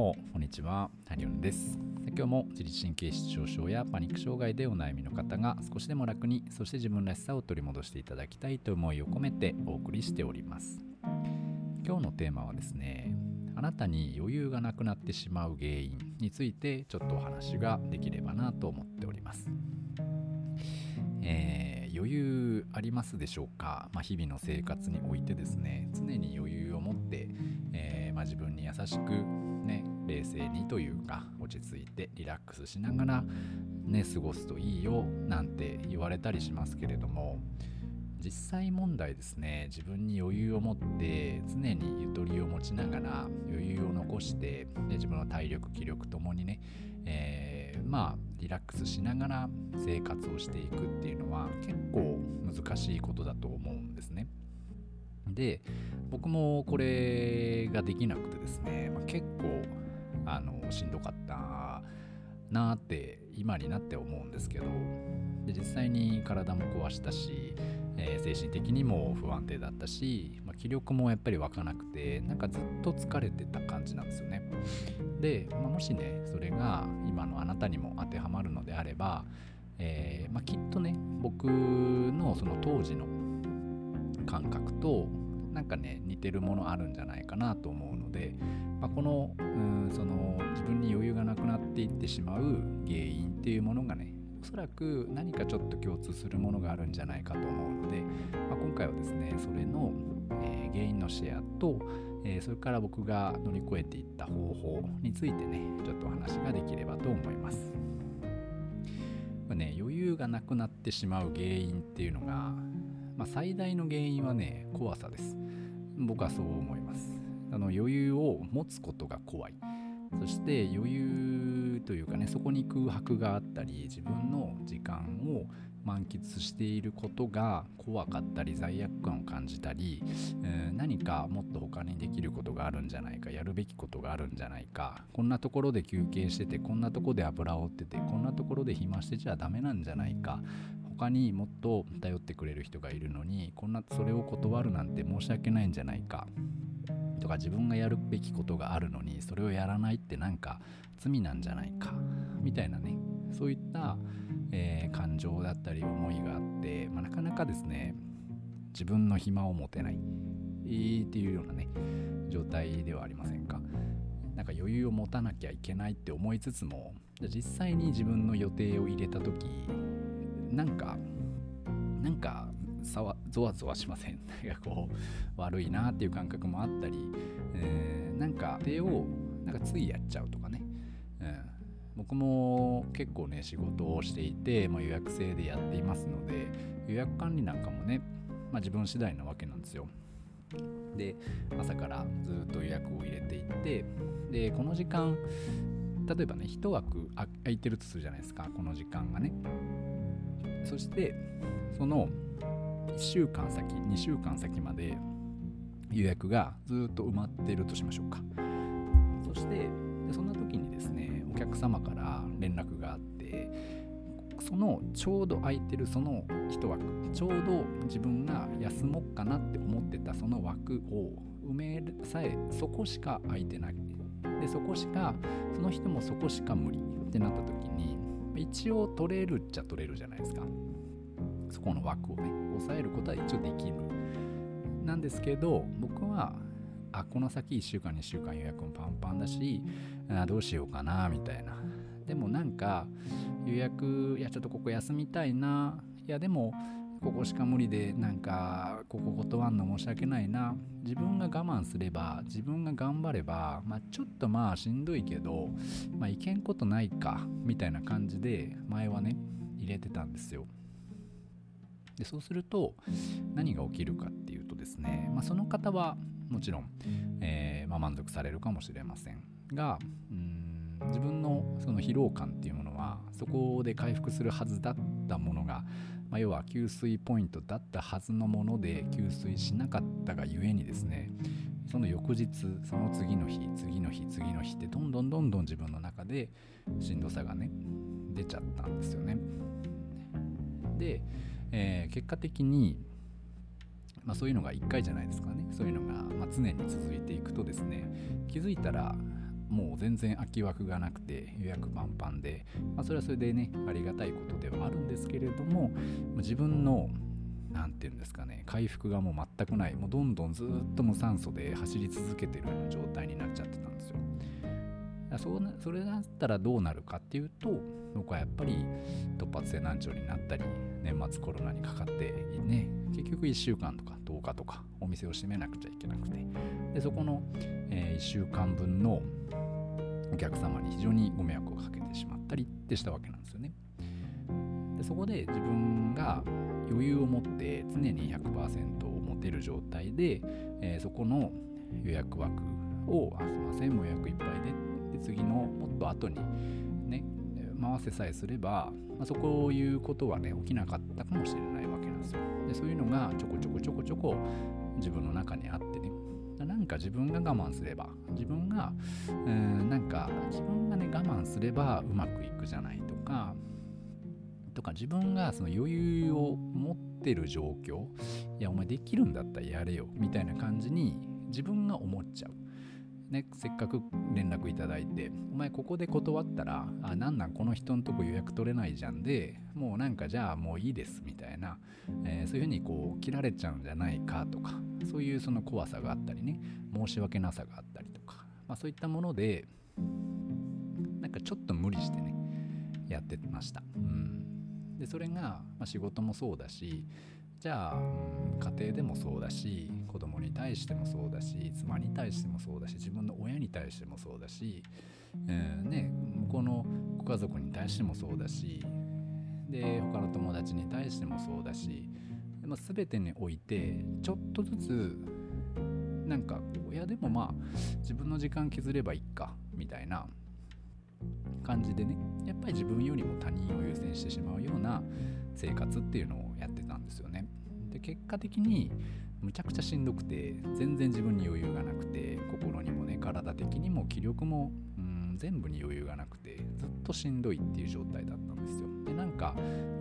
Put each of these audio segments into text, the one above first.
もこんにちは、ハリオネです。今日も自律神経失調症やパニック障害でお悩みの方が少しでも楽に、そして自分らしさを取り戻していただきたいと思いを込めてお送りしております。今日のテーマはですね、あなたに余裕がなくなってしまう原因についてちょっとお話ができればなと思っております。余裕ありますでしょうか。日々の生活においてですね、常に余裕を持って、自分に優しく、冷静にというか落ち着いてリラックスしながら、過ごすといいよなんて言われたりしますけれども、実際問題ですね、自分に余裕を持って常にゆとりを持ちながら余裕を残して、自分の体力気力ともにリラックスしながら生活をしていくっていうのは結構難しいことだと思うんですね。で、僕もこれができなくてですね、結構しんどかったなって今になって思うんですけど、で実際に体も壊したし、精神的にも不安定だったし、気力もやっぱり湧かなくて、ずっと疲れてた感じなんですよね。で、もしねそれが今のあなたにも当てはまるのであれば、きっとね僕のその当時の感覚と似てるものあるんじゃないかなと思うので、自分に余裕がなくなっていってしまう原因っていうものがね、おそらく何かちょっと共通するものがあるんじゃないかと思うので、今回はですねそれの、原因のシェアと、それから僕が乗り越えていった方法についてね、ちょっとお話ができればと思います。余裕がなくなってしまう原因っていうのが、最大の原因は怖さです。僕はそう思います。余裕を持つことが怖い、そして余裕というかね、そこに空白があったり自分の時間を満喫していることが怖かったり、罪悪感を感じたり、何かもっと他にできることがあるんじゃないか、やるべきことがあるんじゃないか、こんなところで休憩してて、こんなところで油を折ってて、こんなところで暇してちゃダメなんじゃないか、他にもっと頼ってくれる人がいるのにそれを断るなんて申し訳ないんじゃないかとか、自分がやるべきことがあるのにそれをやらないって罪なんじゃないかみたいなね、そういった、感情だったり思いがあって、なかなかですね自分の暇を持てない、っていうようなね状態ではありませんか。余裕を持たなきゃいけないって思いつつも、実際に自分の予定を入れた時ゾワゾワしません？悪いなっていう感覚もあったり、手をついやっちゃうとかね、僕も結構仕事をしていて、予約制でやっていますので、予約管理なんかも自分次第なわけなんですよ。で、朝からずっと予約を入れていって、でこの時間例えば一枠空いてるとするじゃないですか、この時間がね。そしてその1週間先2週間先まで予約がずっと埋まっているとしましょうか。そしてそんな時にですね、お客様から連絡があって、そのちょうど空いてるその1枠、ちょうど自分が休もうかなって思ってたその枠を埋めるさえ、そこしか空いてないで、その人もそこしか無理ってなった時に、一応取れるっちゃ取れるじゃないですか。そこの枠を抑えることは一応できるなんですけど、僕はこの先1週間2週間予約もパンパンだし、どうしようかなみたいな。でも予約、ちょっとここ休みたいな、でもここしか無理で、ここ断んの申し訳ないな、自分が我慢すれば、自分が頑張れば、ちょっとしんどいけど、いけんことないかみたいな感じで前は入れてたんですよ。でそうすると何が起きるかっていうとですね、その方はもちろん、満足されるかもしれませんが、自分のその疲労感っていうものはそこで回復するはずだったものが、要は給水ポイントだったはずのもので給水しなかったがゆえにですね、その翌日、その次の日、次の日、次の日ってどんどん自分の中でしんどさが出ちゃったんですよね。で、結果的に、そういうのが1回じゃないですかね、そういうのが常に続いていくとですね、気づいたらもう全然空き枠がなくて予約パンパンで、それはそれでねありがたいことではあるんですけれども、自分のなんていうんですかね、回復がもう全くない、もうどんどんずっと無酸素で走り続けてるような状態になっちゃってたんですよ。それだったらどうなるかっていうと、僕はやっぱり突発性難聴になったり、年末コロナにかかってね、結局1週間とか10日とかお店を閉めなくちゃいけなくて、でそこの、1週間分のお客様に非常にご迷惑をかけてしまったりってしたわけなんですよね。でそこで自分が余裕を持って常に 100% を持てる状態で、そこの予約枠をすいませんもう予約いっぱいで、次のもっと後にね回せさえすれば、そういうことはね起きなかったかもしれないわけなんですよ。でそういうのがちょこちょこ自分の中にあってね、なんか自分が我慢すれば、自分がね我慢すればうまくいくじゃないとか自分がその余裕を持ってる状況、いやお前できるんだったらやれよみたいな感じに自分が思っちゃう。ね、せっかく連絡いただいて、お前ここで断ったら、なんこの人のとこ予約取れないじゃんで、もうなんかじゃあもういいですみたいな、そういうふうにこう切られちゃうんじゃないかとか、そういうその怖さがあったりね、申し訳なさがあったりとか、そういったもので、なんかちょっと無理してね、やってました。でそれが、仕事もそうだし、じゃあ、家庭でもそうだし、子供に対してもそうだし、妻に対してもそうだし、自分の親に対してもそうだし、向こうのご家族に対してもそうだし、で他の友達に対してもそうだし、全てにおいてちょっとずつなんか親でも自分の時間削ればいいかみたいな感じでね、やっぱり自分よりも他人を優先してしまうような生活っていうのをやってたんですよね。で結果的にむちゃくちゃしんどくて、全然自分に余裕がなくて、心にもね体的にも気力も全部に余裕がなくて、ずっとしんどいっていう状態だったんですよ。でなんか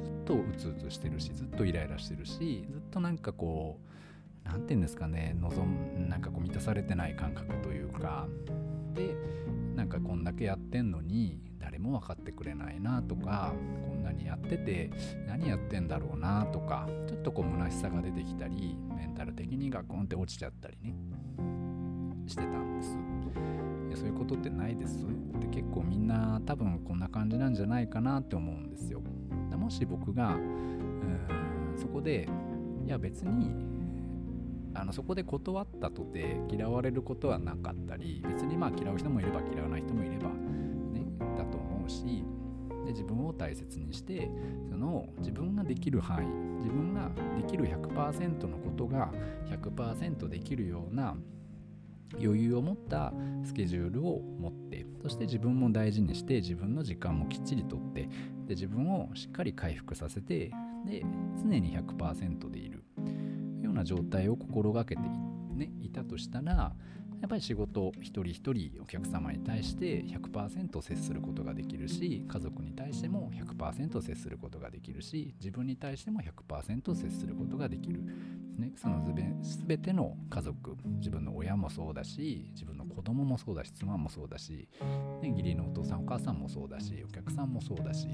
ずっとうつうつしてるし、ずっとイライラしてるし、ずっとなんかこうなんていうんですかね、なんかこう満たされてない感覚というかで、なんかこんだけやってんのに誰も分かってくれないなとか、こんなにやってて何やってんだろうなとか、ちょっとこう虚しさが出てきたり、メンタル的にガコンって落ちちゃったりねしてたんです。いやそういうことってないですって、結構みんな多分こんな感じなんじゃないかなって思うんですよ。もし僕がそこでいや別にそこで断ったとて嫌われることはなかったり、別に嫌う人もいれば嫌わない人もいればねだと思うし、で自分を大切にして、その自分ができる範囲、自分ができる 100% のことが 100% できるような余裕を持ったスケジュールを持って、そして自分も大事にして、自分の時間もきっちりとって、で自分をしっかり回復させて、で常に 100% でいるような状態を心がけていたとしたら、やっぱり仕事一人一人お客様に対して 100% 接することができるし、家族に対しても 100% 接することができるし、自分に対しても 100% 接することができる、その全ての家族、自分の親もそうだし、自分の子供もそうだし、妻もそうだし、義理のお父さんお母さんもそうだし、お客さんもそうだし、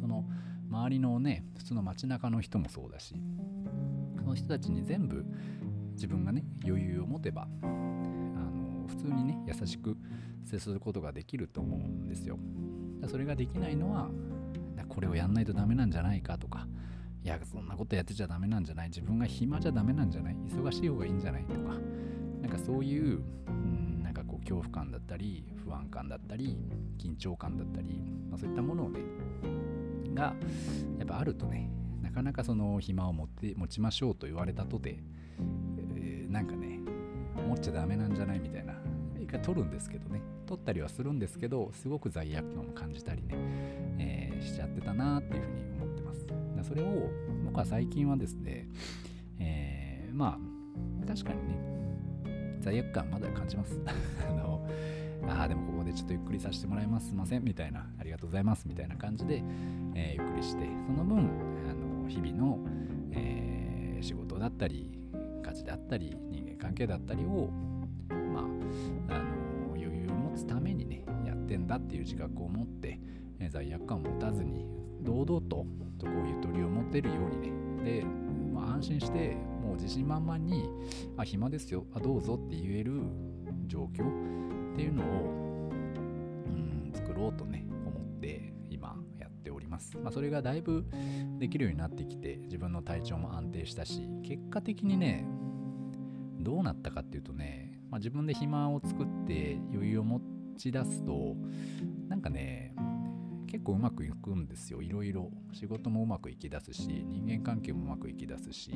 その周りのね普通の街中の人もそうだし、その人たちに全部自分がね余裕を持てば普通にね優しく接することができると思うんですよ。それができないのは、これをやんないとダメなんじゃないかとか、いやそんなことやってちゃダメなんじゃない、自分が暇じゃダメなんじゃない、忙しい方がいいんじゃないとか、なんかそういうなんかこう恐怖感だったり不安感だったり緊張感だったり、そういったものをねがやっぱあるとね、なかなかその暇を持ちましょうと言われたとて、なんかね持っちゃダメなんじゃないみたいな、一回取るんですけどね、取ったりはするんですけど、すごく罪悪感を感じたりね、しちゃってたなっていうふうに思ってます。それを僕は最近はですね、確かにね罪悪感まだ感じますでもここでちょっとゆっくりさせてもらいます、すいませんみたいな、ありがとうございますみたいな感じで、ゆっくりして、その分日々の、仕事だったり家事だったり人間関係だったりを余裕を持つすためにねやってんだっていう自覚を持って罪悪感を持たずに堂々とこうゆとりを持てるようにねで、安心してもう自信満々に暇ですよどうぞって言える状況っていうのを作ろうとね思って今やっております。それがだいぶできるようになってきて自分の体調も安定したし結果的にねどうなったかっていうとね、自分で暇を作って余裕を持ち出すとなんかね結構うまくいくんですよ。いろいろ仕事もうまくいきだすし人間関係もうまくいきだすし、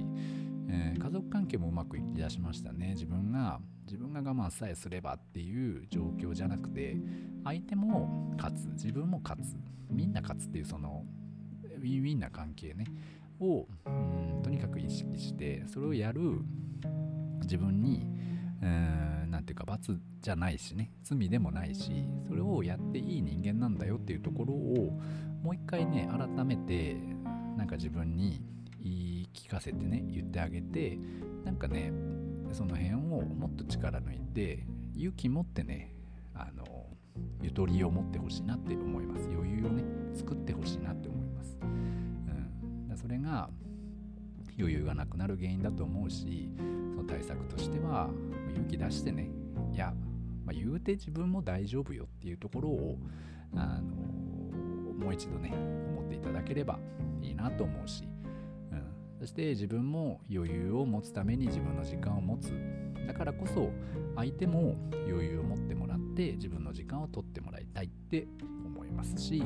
家族関係もうまくいきだしましたね。自分が我慢さえすればっていう状況じゃなくて相手も勝つ自分も勝つみんな勝つっていうそのウィンウィンな関係ねをとにかく意識してそれをやる自分になんていうか罰じゃないしね罪でもないしそれをやっていい人間なんだよっていうところをもう一回ね改めてなんか自分に言い聞かせてね言ってあげてなんかねその辺をもっと力抜いて勇気持ってねゆとりを持ってほしいなって思います。余裕をね作ってほしいなって思います。だそれが余裕がなくなる原因だと思うしその対策としては勇気出してねいや、言うて自分も大丈夫よっていうところをもう一度ね思っていただければいいなと思うし、そして自分も余裕を持つために自分の時間を持つだからこそ相手も余裕を持ってもらって自分の時間を取ってもらいたいって思いますし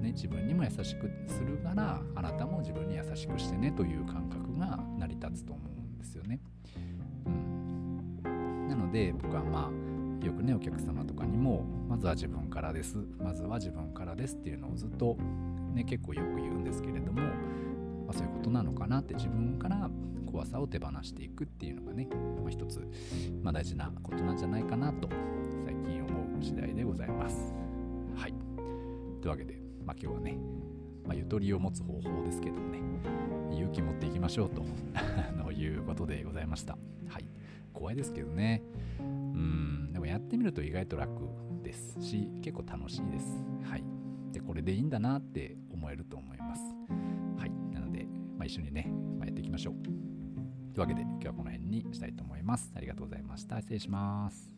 ね、自分にも優しくするからあなたも自分に優しくしてねという感覚が成り立つと思うんですよね、なので僕はよくねお客様とかにもまずは自分からですっていうのをずっとね結構よく言うんですけれども、そういうことなのかなって自分から怖さを手放していくっていうのがね、一つ、大事なことなんじゃないかなと最近思う次第でございます。はい、というわけで今日はね、ゆとりを持つ方法ですけどもね勇気持っていきましょうということでございました。はい、怖いですけどねでもやってみると意外と楽ですし結構楽しいです。はい、でこれでいいんだなって思えると思います。はい、なので、一緒にね、やっていきましょうというわけで今日はこの辺にしたいと思います。ありがとうございました。失礼します。